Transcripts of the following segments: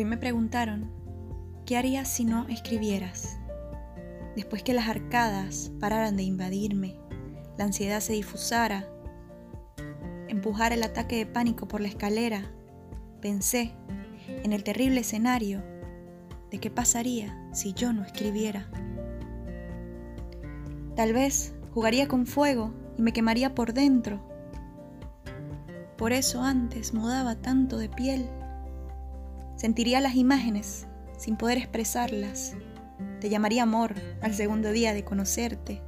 Hoy me preguntaron, ¿qué harías si no escribieras? Después que las arcadas pararan de invadirme, la ansiedad se difusara, empujara el ataque de pánico por la escalera, pensé en el terrible escenario de qué pasaría si yo no escribiera. Tal vez jugaría con fuego y me quemaría por dentro. Por eso antes mudaba tanto de piel. Sentiría las imágenes sin poder expresarlas. Te llamaría amor al segundo día de conocerte,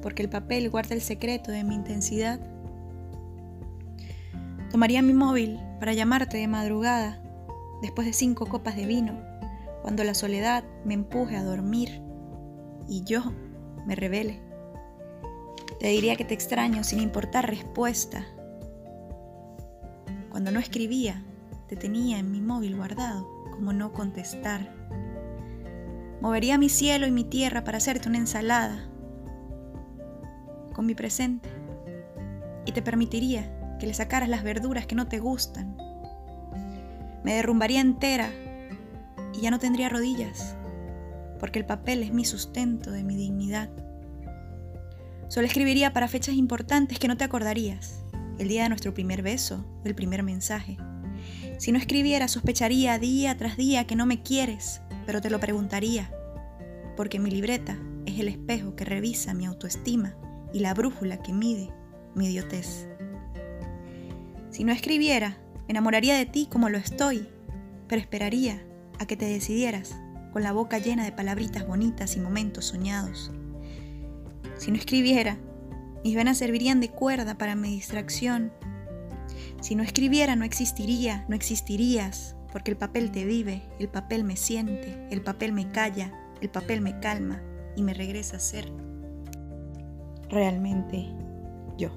porque el papel guarda el secreto de mi intensidad. Tomaría mi móvil para llamarte de madrugada, después de 5 copas de vino, cuando la soledad me empuje a dormir y yo me rebele. Te diría que te extraño sin importar respuesta. Cuando no escribía, te tenía en mi móvil guardado, como no contestar. Movería mi cielo y mi tierra para hacerte una ensalada con mi presente y te permitiría que le sacaras las verduras que no te gustan. Me derrumbaría entera y ya no tendría rodillas, porque el papel es mi sustento de mi dignidad. Solo escribiría para fechas importantes que no te acordarías, el día de nuestro primer beso o el primer mensaje. Si no escribiera, sospecharía día tras día que no me quieres, pero te lo preguntaría, porque mi libreta es el espejo que revisa mi autoestima y la brújula que mide mi idiotez. Si no escribiera, me enamoraría de ti como lo estoy, pero esperaría a que te decidieras, con la boca llena de palabritas bonitas y momentos soñados. Si no escribiera, mis venas servirían de cuerda para mi distracción. Si no escribiera, no existirías, porque el papel te vive, el papel me siente, el papel me calla, el papel me calma y me regresa a ser realmente yo.